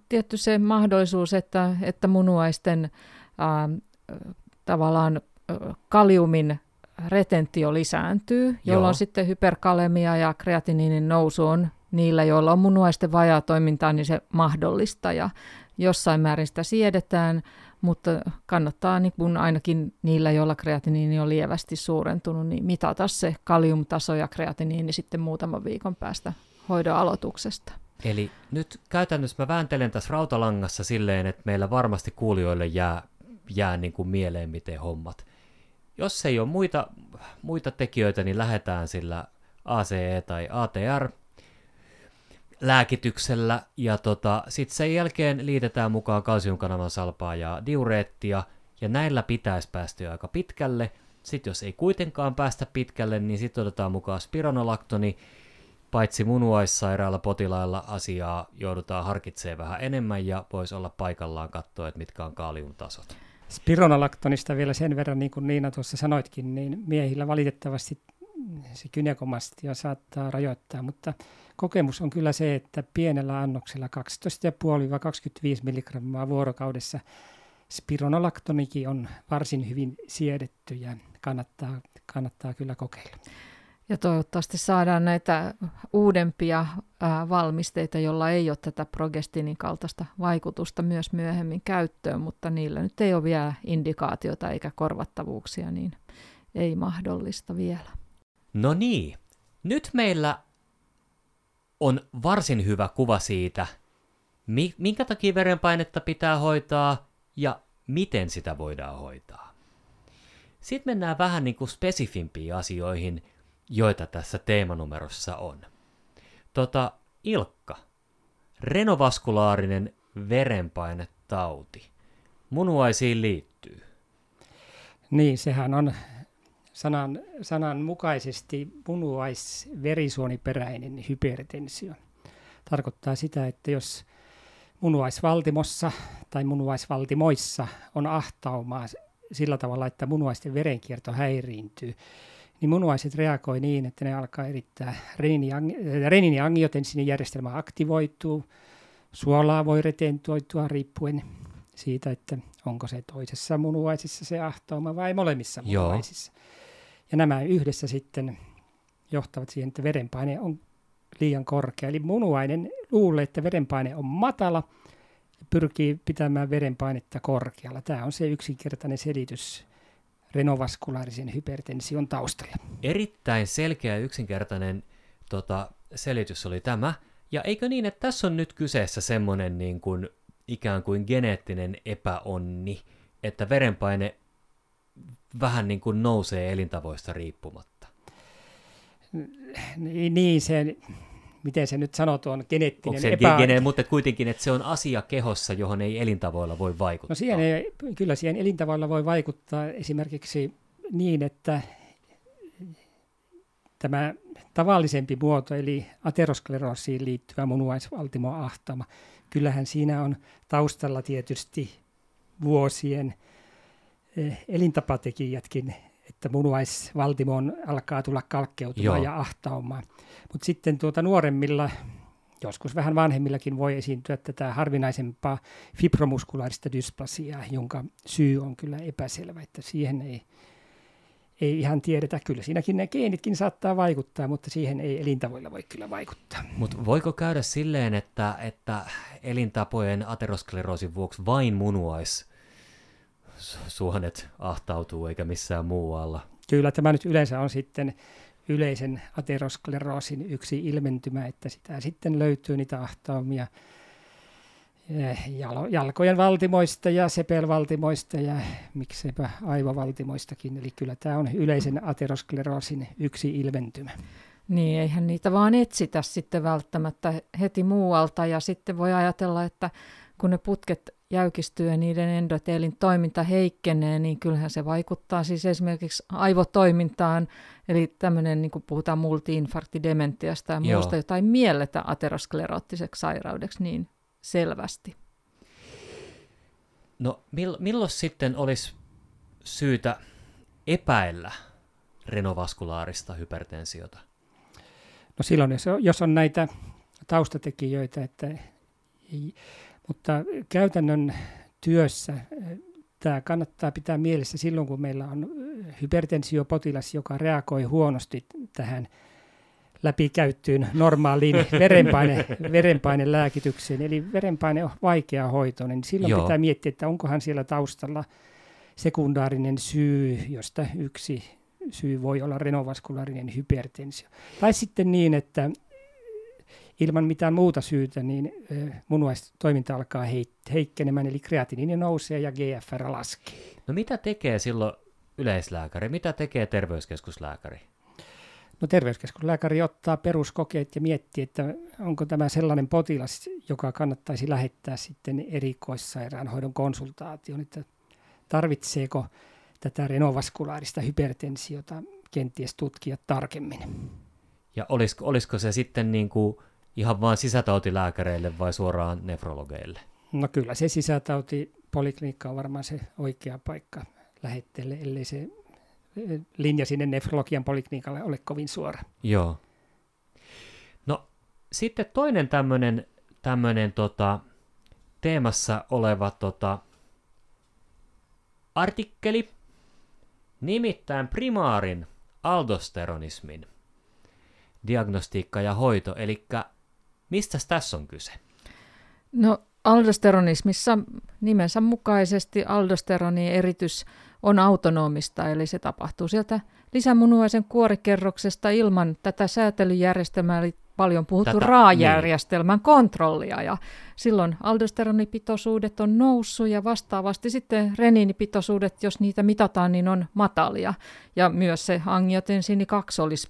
tietty se mahdollisuus, että munuaisten tavallaan kaliumin retentio lisääntyy, jolloin sitten hyperkalemia ja kreatiniinin nousu on niillä, joilla on munuaisten vajaa toimintaa, niin se mahdollista ja jossain määrin sitä siedetään, mutta kannattaa niin kun ainakin niillä, joilla kreatiniini on lievästi suurentunut, niin mitata se kaliumtaso ja kreatiniini sitten muutaman viikon päästä hoidon aloituksesta. Eli nyt käytännössä mä vääntelen tässä rautalangassa silleen, että meillä varmasti kuulijoille jää niin kuin mieleen, miten hommat. Jos ei ole muita tekijöitä, niin lähdetään sillä ACE tai ATR-lääkityksellä, ja sitten sen jälkeen liitetään mukaan kalsiumkanavan salpaa ja diureettia, ja näillä pitäisi päästä jo aika pitkälle. Sitten jos ei kuitenkaan päästä pitkälle, niin sitten otetaan mukaan spironolaktoni. Paitsi munuaissairailla potilailla asiaa joudutaan harkitsemaan vähän enemmän ja voisi olla paikallaan katsoa, että mitkä on kaaliumtasot. Spironolaktonista vielä sen verran, niin kuin Niina tuossa sanoitkin, niin miehillä valitettavasti se gynekomastia saattaa rajoittaa, mutta kokemus on kyllä se, että pienellä annoksella 12,5-25 milligrammaa vuorokaudessa spironolaktonikin on varsin hyvin siedetty ja kannattaa kyllä kokeilla. Ja toivottavasti saadaan näitä uudempia valmisteita, joilla ei ole tätä progestinin kaltaista vaikutusta myös myöhemmin käyttöön, mutta niillä nyt ei ole vielä indikaatiota eikä korvattavuuksia, niin ei mahdollista vielä. No niin, nyt meillä on varsin hyvä kuva siitä, minkä takia verenpainetta pitää hoitaa ja miten sitä voidaan hoitaa. Sitten mennään vähän niin kuin spesifimpiin asioihin, joita tässä teemanumerossa on. Ilkka, renovaskulaarinen verenpainetauti, munuaisiin liittyy. Niin, sehän on sanan mukaisesti munuaisverisuoniperäinen hypertensio. Tarkoittaa sitä, että jos munuaisvaltimossa tai munuaisvaltimoissa on ahtaumaa sillä tavalla, että munuaisten verenkierto häiriintyy, niin munuaiset reagoi niin, että ne alkaa erittää reninin ja angiotensinin järjestelmä aktivoituu, suolaa voi retentoitua riippuen siitä, että onko se toisessa munuaisissa se ahtauma vai molemmissa munuaisissa. Ja nämä yhdessä sitten johtavat siihen, että verenpaine on liian korkea. Eli munuainen luulee, että verenpaine on matala ja pyrkii pitämään verenpainetta korkealla. Tämä on se yksinkertainen selitys renovaskulaarisen hypertension taustalla. Erittäin selkeä ja yksinkertainen selitys oli tämä. Ja eikö niin, että tässä on nyt kyseessä semmoinen niin kuin, ikään kuin geneettinen epäonni, että verenpaine vähän niin kuin nousee elintavoista riippumatta? Niin, se, miten se nyt sanoo tuon geneettinen epäonni. Mutta kuitenkin, että se on asia kehossa, johon ei elintavoilla voi vaikuttaa. No siihen elintavoilla voi vaikuttaa esimerkiksi niin, että tämä tavallisempi muoto, eli ateroskleroosiin liittyvä munuaisvaltimoahtama, kyllähän siinä on taustalla tietysti vuosien elintapatekijätkin, että munuaisvaltimoon alkaa tulla kalkkeutumaan ja ahtaumaan. Mutta sitten nuoremmilla, joskus vähän vanhemmillakin voi esiintyä tätä harvinaisempaa fibromuskulaarista dysplasiaa, jonka syy on kyllä epäselvä, että siihen ei ihan tiedetä. Kyllä siinäkin ne geenitkin saattaa vaikuttaa, mutta siihen ei elintavoilla voi kyllä vaikuttaa. Mutta voiko käydä silleen, että elintapojen ateroskleroosin vuoksi vain munuaissuonet ahtautuu eikä missään muualla? Kyllä tämä nyt yleensä on sitten yleisen ateroskleroosin yksi ilmentymä, että sitä sitten löytyy niitä ahtaumia jalkojen valtimoista ja sepelvaltimoista ja mikseipä aivovaltimoistakin. Eli kyllä tämä on yleisen ateroskleroosin yksi ilmentymä. Niin, eihän niitä vaan etsitä sitten välttämättä heti muualta ja sitten voi ajatella, että kun ne putket jäykistyy ja niiden endoteelin toiminta heikkenee, niin kyllähän se vaikuttaa siis esimerkiksi aivotoimintaan, eli tämmöinen, niin kuin puhutaan multi-infarktidementiasta ja muusta, jota ei mielletä ateroskleroottiseksi sairaudeksi niin selvästi. No milloin sitten olisi syytä epäillä renovaskulaarista hypertensiota? No silloin, jos on näitä taustatekijöitä, mutta käytännön työssä tämä kannattaa pitää mielessä silloin, kun meillä on hypertensiopotilas, joka reagoi huonosti tähän läpikäyttyyn normaaliin verenpainelääkitykseen. Eli verenpaine on vaikea hoitoinen, niin silloin pitää miettiä, että onkohan siellä taustalla sekundaarinen syy, josta yksi syy voi olla renovaskularinen hypertensio. Tai sitten niin, että ilman mitään muuta syytä, niin munuaistoiminta alkaa heikkenemään, eli kreatiniini nousee ja GFR laskee. No mitä tekee silloin yleislääkäri? Mitä tekee terveyskeskuslääkäri? No terveyskeskuslääkäri ottaa peruskokeet ja miettii, että onko tämä sellainen potilas, joka kannattaisi lähettää sitten erikoissairaanhoidon konsultaation, että tarvitseeko tätä renovaskulaarista hypertensiota kenties tutkia tarkemmin. Ja olisiko se sitten niin kuin ihan vain sisätautilääkäreille vai suoraan nefrologeille? No kyllä se sisätautipoliklinikka on varmaan se oikea paikka lähetteelle, ellei se linja sinne nefrologian poliklinikalle ole kovin suora. Joo. No sitten toinen tämmöinen teemassa oleva artikkeli, nimittäin primaarin aldosteronismin diagnostiikka ja hoito, eli mistä tässä on kyse? No aldosteronismissa nimensä mukaisesti aldosteronin eritys on autonomista, eli se tapahtuu sieltä lisämunuaisen kuorikerroksesta ilman tätä säätelyjärjestelmää, eli paljon puhuttu RAA-järjestelmän kontrollia, ja silloin aldosteronipitoisuudet on noussut ja vastaavasti sitten reniinipitoisuudet, jos niitä mitataan, niin on matalia, ja myös se angiotensiini 2 olisi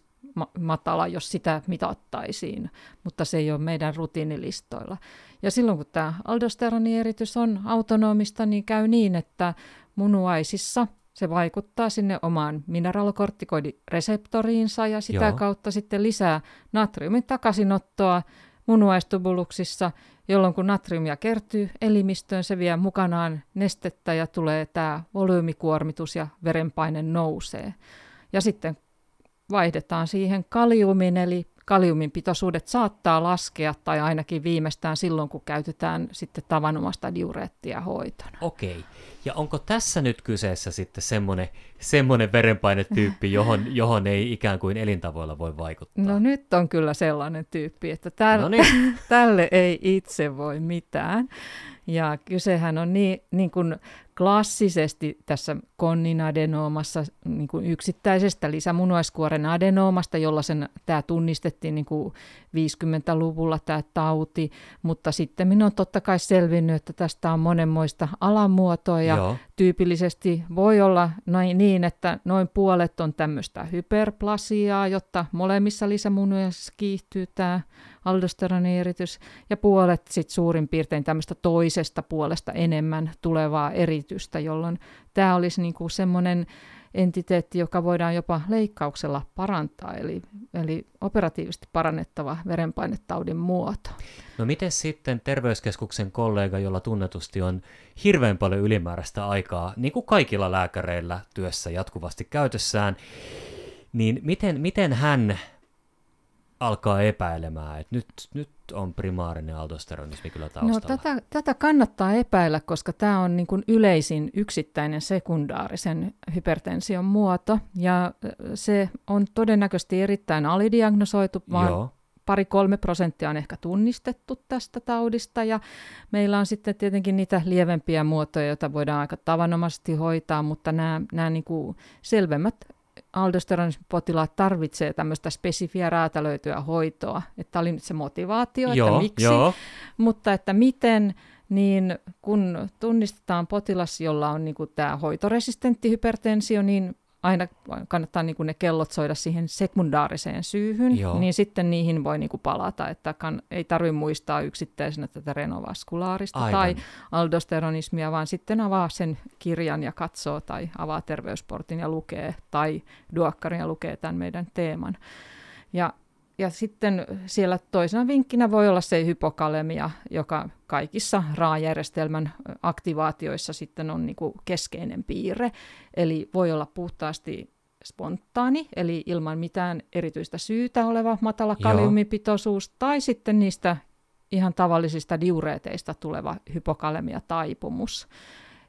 matala, jos sitä mitattaisiin, mutta se ei ole meidän rutiinilistoilla. Ja silloin, kun tämä aldosteronieritys on autonomista, niin käy niin, että munuaisissa se vaikuttaa sinne omaan mineralokortikoidireseptoriinsa ja sitä kautta sitten lisää natriumin takaisinottoa munuaistubuluksissa, jolloin kun natriumia kertyy elimistöön, se vie mukanaan nestettä ja tulee tämä volyymikuormitus ja verenpaine nousee. Ja sitten vaihdetaan siihen kaliumin, eli kaliumin pitoisuudet saattaa laskea tai ainakin viimeistään silloin, kun käytetään sitten tavanomaista diureettia hoitona. Okei. Ja onko tässä nyt kyseessä sitten semmoinen verenpainetyyppi, johon ei ikään kuin elintavoilla voi vaikuttaa? No nyt on kyllä sellainen tyyppi, että tälle ei itse voi mitään. Ja kysehän on niin kuin klassisesti tässä konnin adenoomassa niin kuin yksittäisestä lisämunuaiskuoren adenoomasta, jolla tämä tunnistettiin niin kuin 50-luvulla tämä tauti, mutta sitten minun on totta kai selvinnyt, että tästä on monenmoista alamuotoa ja tyypillisesti voi olla niin, että noin puolet on tämmöistä hyperplasiaa, jotta molemmissa lisämunuaisissa kiihtyy tämä aldosteronieritys ja puolet sitten suurin piirtein tämmöistä toisesta puolesta enemmän tulevaa eritystä, jolloin tämä olisi niinku semmoinen entiteetti, joka voidaan jopa leikkauksella parantaa, eli operatiivisesti parannettava verenpainetaudin muoto. No miten sitten terveyskeskuksen kollega, jolla tunnetusti on hirveän paljon ylimääräistä aikaa, niin kuin kaikilla lääkäreillä työssä jatkuvasti käytössään, niin miten hän alkaa epäilemään, että nyt on primaarinen aldosteronismi kyllä taustalla? No tätä kannattaa epäillä, koska tämä on niin kuin yleisin yksittäinen sekundaarisen hypertension muoto, ja se on todennäköisesti erittäin alidiagnosoitu, vaan 2-3% on ehkä tunnistettu tästä taudista, ja meillä on sitten tietenkin niitä lievempiä muotoja, joita voidaan aika tavanomaisesti hoitaa, mutta nämä niin kuin selvemmät aldosteronismipotilaat tarvitsee tämmöistä spesifiä räätälöityä hoitoa. Tämä oli nyt se motivaatio, että miksi, mutta että miten, niin kun tunnistetaan potilas, jolla on niin kuin tämä hoitoresistentti hypertensio, niin aina kannattaa niin kuin ne kellot soida siihen sekundaariseen syyhyn, niin sitten niihin voi niin kuin palata, että ei tarvitse muistaa yksittäisenä tätä renovaskularista tai aldosteronismia, vaan sitten avaa sen kirjan ja katsoo tai avaa terveysportin ja lukee tai duokkarin ja lukee tämän meidän teeman. Ja sitten siellä toisena vinkkinä voi olla se hypokalemia, joka kaikissa RAA-järjestelmän aktivaatioissa sitten on niin kuin keskeinen piirre. Eli voi olla puhtaasti spontaani, eli ilman mitään erityistä syytä oleva matala kaliumipitoisuus, tai sitten niistä ihan tavallisista diureeteista tuleva hypokalemia taipumus.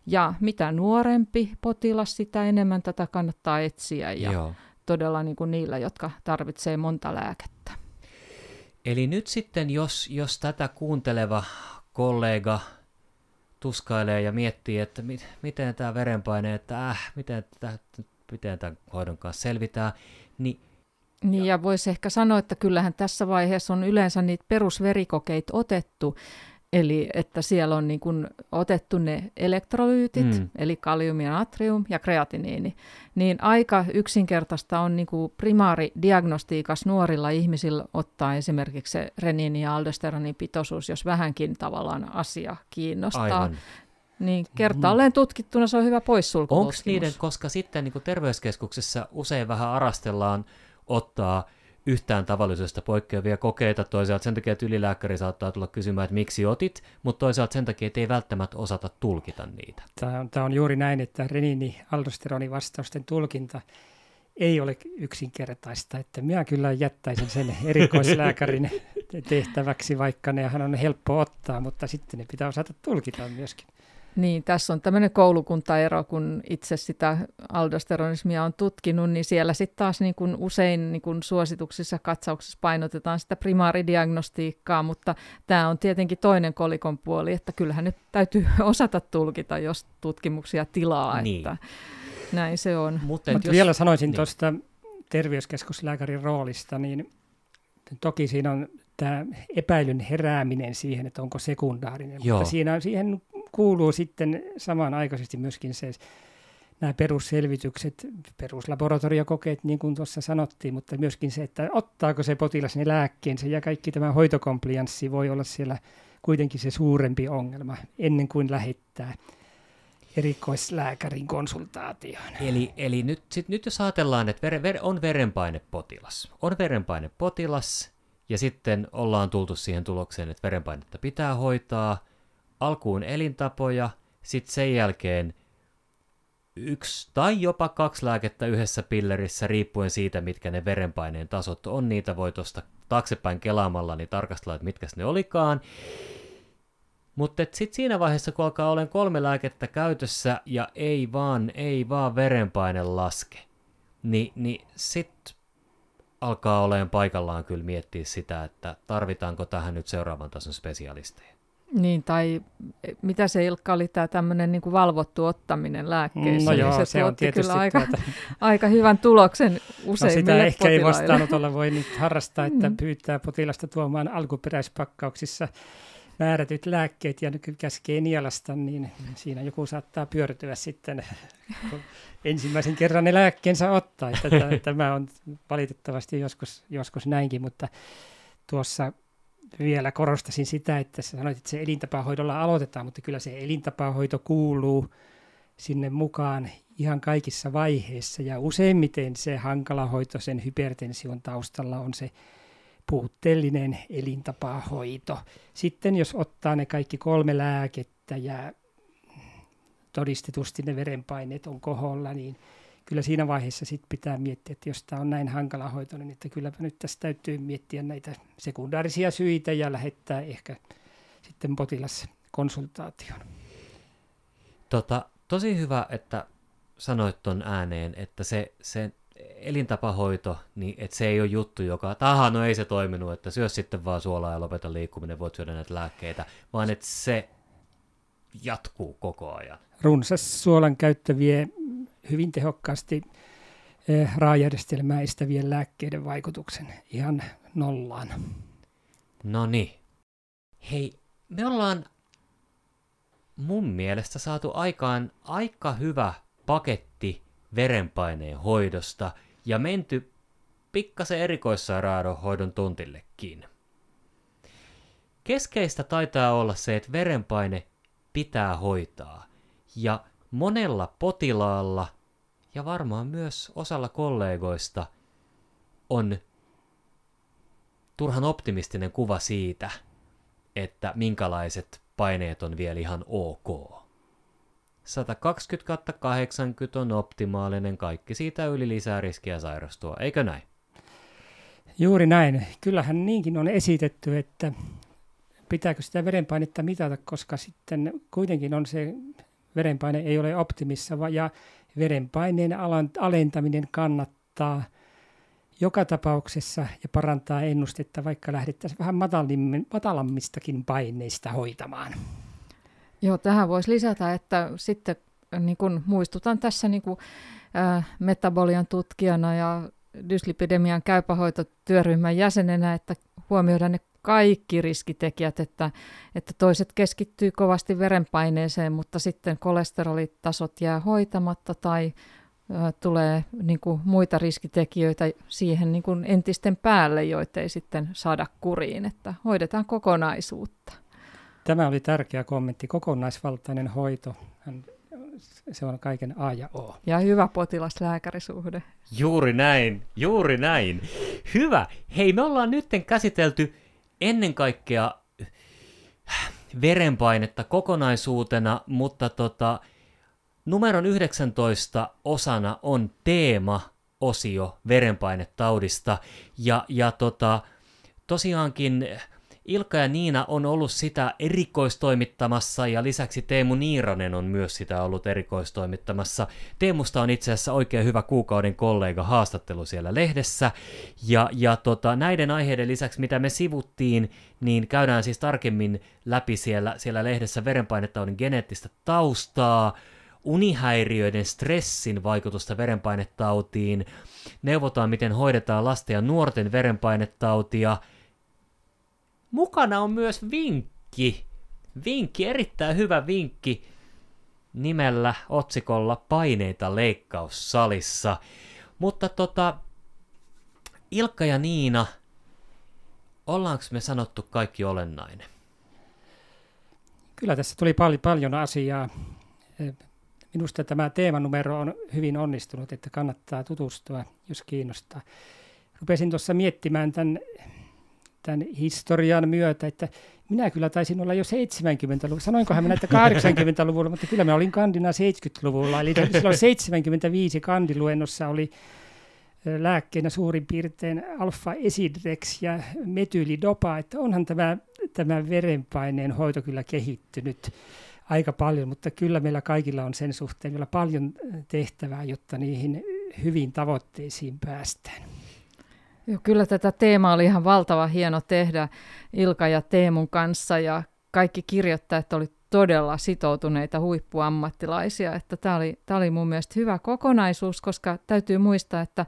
Ja mitä nuorempi potilas, sitä enemmän tätä kannattaa etsiä ja todella niin kuin niillä, jotka tarvitsee monta lääkettä. Eli nyt sitten, jos tätä kuunteleva kollega tuskailee ja miettii, että miten tämä verenpaine, että miten tämän hoidon kanssa selvitään, niin ja voisi ehkä sanoa, että kyllähän tässä vaiheessa on yleensä niitä perusverikokeita otettu, eli että siellä on niin kuin otettu ne elektrolyytit, eli kalium ja natrium ja kreatiniini, niin aika yksinkertaista on niin kuin primaaridiagnostiikassa nuorilla ihmisillä ottaa esimerkiksi se reniini ja aldosteronin pitoisuus, jos vähänkin tavallaan asia kiinnostaa. Aivan. Niin kertaalleen tutkittuna se on hyvä poissulkututkimus. Onko niiden, koska sitten niin kuin terveyskeskuksessa usein vähän arastellaan ottaa yhtään tavallisesta poikkeavia kokeita, toisaalta sen takia, että ylilääkäri saattaa tulla kysymään, että miksi otit, mutta toisaalta sen takia, että ei välttämättä osata tulkita niitä. Tämä on juuri näin, että reniini-aldosteroni vastausten tulkinta ei ole yksinkertaista, että minä kyllä jättäisin sen erikoislääkärin tehtäväksi, vaikka nehän on helppo ottaa, mutta sitten ne pitää osata tulkita myöskin. Niin, tässä on tämmöinen koulukuntaero, kun itse sitä aldosteronismia on tutkinut, niin siellä sitten taas niin kun usein niin kun suosituksissa katsauksissa painotetaan sitä primaaridiagnostiikkaa, mutta tämä on tietenkin toinen kolikon puoli, että kyllähän nyt täytyy osata tulkita, jos tutkimuksia tilaa, niin. Että näin se on. Mutta vielä sanoisin niin tuosta terveyskeskuslääkärin roolista, niin toki siinä on tämä epäilyn herääminen siihen, että onko sekundaarinen, mutta siihen kuuluu sitten samanaikaisesti myöskin se, nämä perusselvitykset, peruslaboratoriokokeet, niin kuin tuossa sanottiin, mutta myöskin se, että ottaako se potilas ne lääkkeensä ja kaikki tämä hoitokomplianssi voi olla siellä kuitenkin se suurempi ongelma ennen kuin lähettää erikoislääkärin konsultaatioon. Eli nyt jos ajatellaan, että on verenpainepotilas. On verenpainepotilas ja sitten ollaan tultu siihen tulokseen, että verenpainetta pitää hoitaa. Alkuun elintapoja, sitten sen jälkeen 1 tai jopa 2 lääkettä yhdessä pillerissä, riippuen siitä, mitkä ne verenpaineen tasot on. Niitä voi tuosta taaksepäin kelaamalla niin tarkastella, että mitkä ne olikaan. Mutta sitten siinä vaiheessa, kun alkaa olemaan 3 lääkettä käytössä ja ei vaan verenpaine laske, niin sitten alkaa olemaan paikallaan kyllä miettiä sitä, että tarvitaanko tähän nyt seuraavan tason spesialisteja. Niin, tai mitä se Ilkka oli, tämä tämmöinen niin kuin valvottu ottaminen lääkkeisiin. No joo, se on tietysti kyllä aika hyvän tuloksen usein meille potilaille. Sitä ehkä ei vastaanotolla voi nyt harrastaa, että pyytää potilasta tuomaan alkuperäispakkauksissa määrätyt lääkkeet ja käskee nielasta, niin siinä joku saattaa pyörtyä sitten, kun ensimmäisen kerran ne lääkkeensä ottaa. Tämä on valitettavasti joskus näinkin, mutta tuossa vielä korostaisin sitä, että sä sanoit, että se elintapahoidolla aloitetaan, mutta kyllä se elintapahoito kuuluu sinne mukaan ihan kaikissa vaiheissa. Ja useimmiten se hankala hoito sen hypertension taustalla on se puutteellinen elintapahoito. Sitten jos ottaa ne kaikki 3 lääkettä ja todistetusti ne verenpaineet on koholla, niin kyllä siinä vaiheessa sit pitää miettiä, että jos tämä on näin hankala hoitoinen, niin että kylläpä nyt tässä täytyy miettiä näitä sekundaarisia syitä ja lähettää ehkä sitten potilaskonsultaation. Tosi hyvä, että sanoit tuon ääneen, että se elintapahoito, niin että se ei ole juttu, joka, no ei se toiminut, että syö sitten vaan suolaa ja lopeta liikkuminen, voit syödä näitä lääkkeitä, vaan että se jatkuu koko ajan. Runsas suolan käyttö vie hyvin tehokkaasti raajärjestelmää estävien lääkkeiden vaikutuksen ihan nollaan. No niin. Hei, me ollaan mun mielestä saatu aikaan aika hyvä paketti verenpaineen hoidosta ja menty pikkasen erikoissairaanhoidon tuntillekin. Keskeistä taitaa olla se, että verenpaine pitää hoitaa ja monella potilaalla ja varmaan myös osalla kollegoista on turhan optimistinen kuva siitä, että minkälaiset paineet on vielä ihan ok. 120/80 on optimaalinen, kaikki siitä yli lisää riskiä sairastua, eikö näin? Juuri näin. Kyllähän niinkin on esitetty, että pitääkö sitä verenpainetta mitata, koska sitten kuitenkin on se verenpaine ei ole optimissa ja verenpaineen alentaminen kannattaa joka tapauksessa ja parantaa ennustetta, vaikka lähdettäisiin vähän matalammistakin paineista hoitamaan. Joo, tähän voisi lisätä, että sitten niin kun muistutan tässä niin kun, metabolian tutkijana ja dyslipidemian käypähoitotyöryhmän jäsenenä, että huomioidaan ne kaikki riskitekijät, että toiset keskittyy kovasti verenpaineeseen, mutta sitten kolesterolitasot jää hoitamatta tai tulee niin kuin, muita riskitekijöitä siihen niin kuin, entisten päälle, joita ei sitten saada kuriin, että hoidetaan kokonaisuutta. Tämä oli tärkeä kommentti, kokonaisvaltainen hoito. Se on kaiken A ja O. Ja hyvä potilaslääkärisuhde. Juuri näin, juuri näin. Hyvä. Hei, me ollaan nytten käsitelty ennen kaikkea verenpainetta kokonaisuutena, mutta numeron 19 osana on teema-osio verenpainetaudista. Ja tosiaankin Ilkka ja Niina on ollut sitä erikoistoimittamassa ja lisäksi Teemu Niiranen on myös sitä ollut erikoistoimittamassa. Teemusta on itse asiassa oikein hyvä kuukauden kollega haastattelu siellä lehdessä. Ja näiden aiheiden lisäksi, mitä me sivuttiin, niin käydään siis tarkemmin läpi siellä lehdessä verenpainetaudin geneettistä taustaa, unihäiriöiden stressin vaikutusta verenpainetautiin, neuvotaan miten hoidetaan lasten ja nuorten verenpainetautia. Mukana on myös vinkki, erittäin hyvä vinkki nimellä, otsikolla paineita leikkaussalissa. Mutta Ilkka ja Niina, ollaanko me sanottu kaikki olennainen? Kyllä tässä tuli paljon asiaa. Minusta tämä teemanumero on hyvin onnistunut, että kannattaa tutustua, jos kiinnostaa. Rupesin tuossa miettimään tämän historian myötä, että minä kyllä taisin olla jo 70-luvulla, sanoinkohan minä, että 80-luvulla, mutta kyllä minä olin kandina 70-luvulla, eli silloin 75 kandiluennossa oli lääkkeenä suurin piirtein alfa-esidrex ja metyylidopa, että onhan tämä verenpaineen hoito kyllä kehittynyt aika paljon, mutta kyllä meillä kaikilla on sen suhteen vielä paljon tehtävää, jotta niihin hyviin tavoitteisiin päästään. Joo, kyllä tätä teemaa oli ihan valtava hieno tehdä Ilkka ja Teemun kanssa ja kaikki kirjoittajat oli todella sitoutuneita huippuammattilaisia. Että tämä oli mun mielestä hyvä kokonaisuus, koska täytyy muistaa, että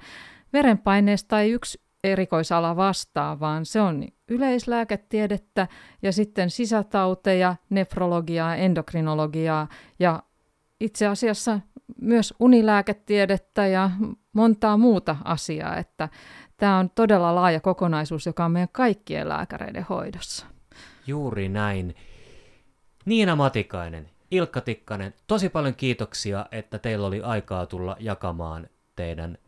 verenpaineesta ei yksi erikoisala vastaa, vaan se on yleislääketiedettä ja sitten sisätauteja, nefrologiaa, endokrinologiaa ja itse asiassa myös unilääketiedettä ja montaa muuta asiaa, että tämä on todella laaja kokonaisuus, joka on meidän kaikkien lääkäreiden hoidossa. Juuri näin. Niina Matikainen, Ilkka Tikkanen, tosi paljon kiitoksia, että teillä oli aikaa tulla jakamaan teidän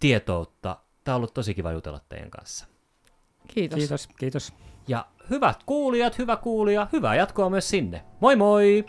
tietoutta. Tämä on ollut tosi kiva jutella teidän kanssa. Kiitos. Kiitos. Ja hyvät kuulijat, hyvä kuulija, hyvää jatkoa myös sinne. Moi moi!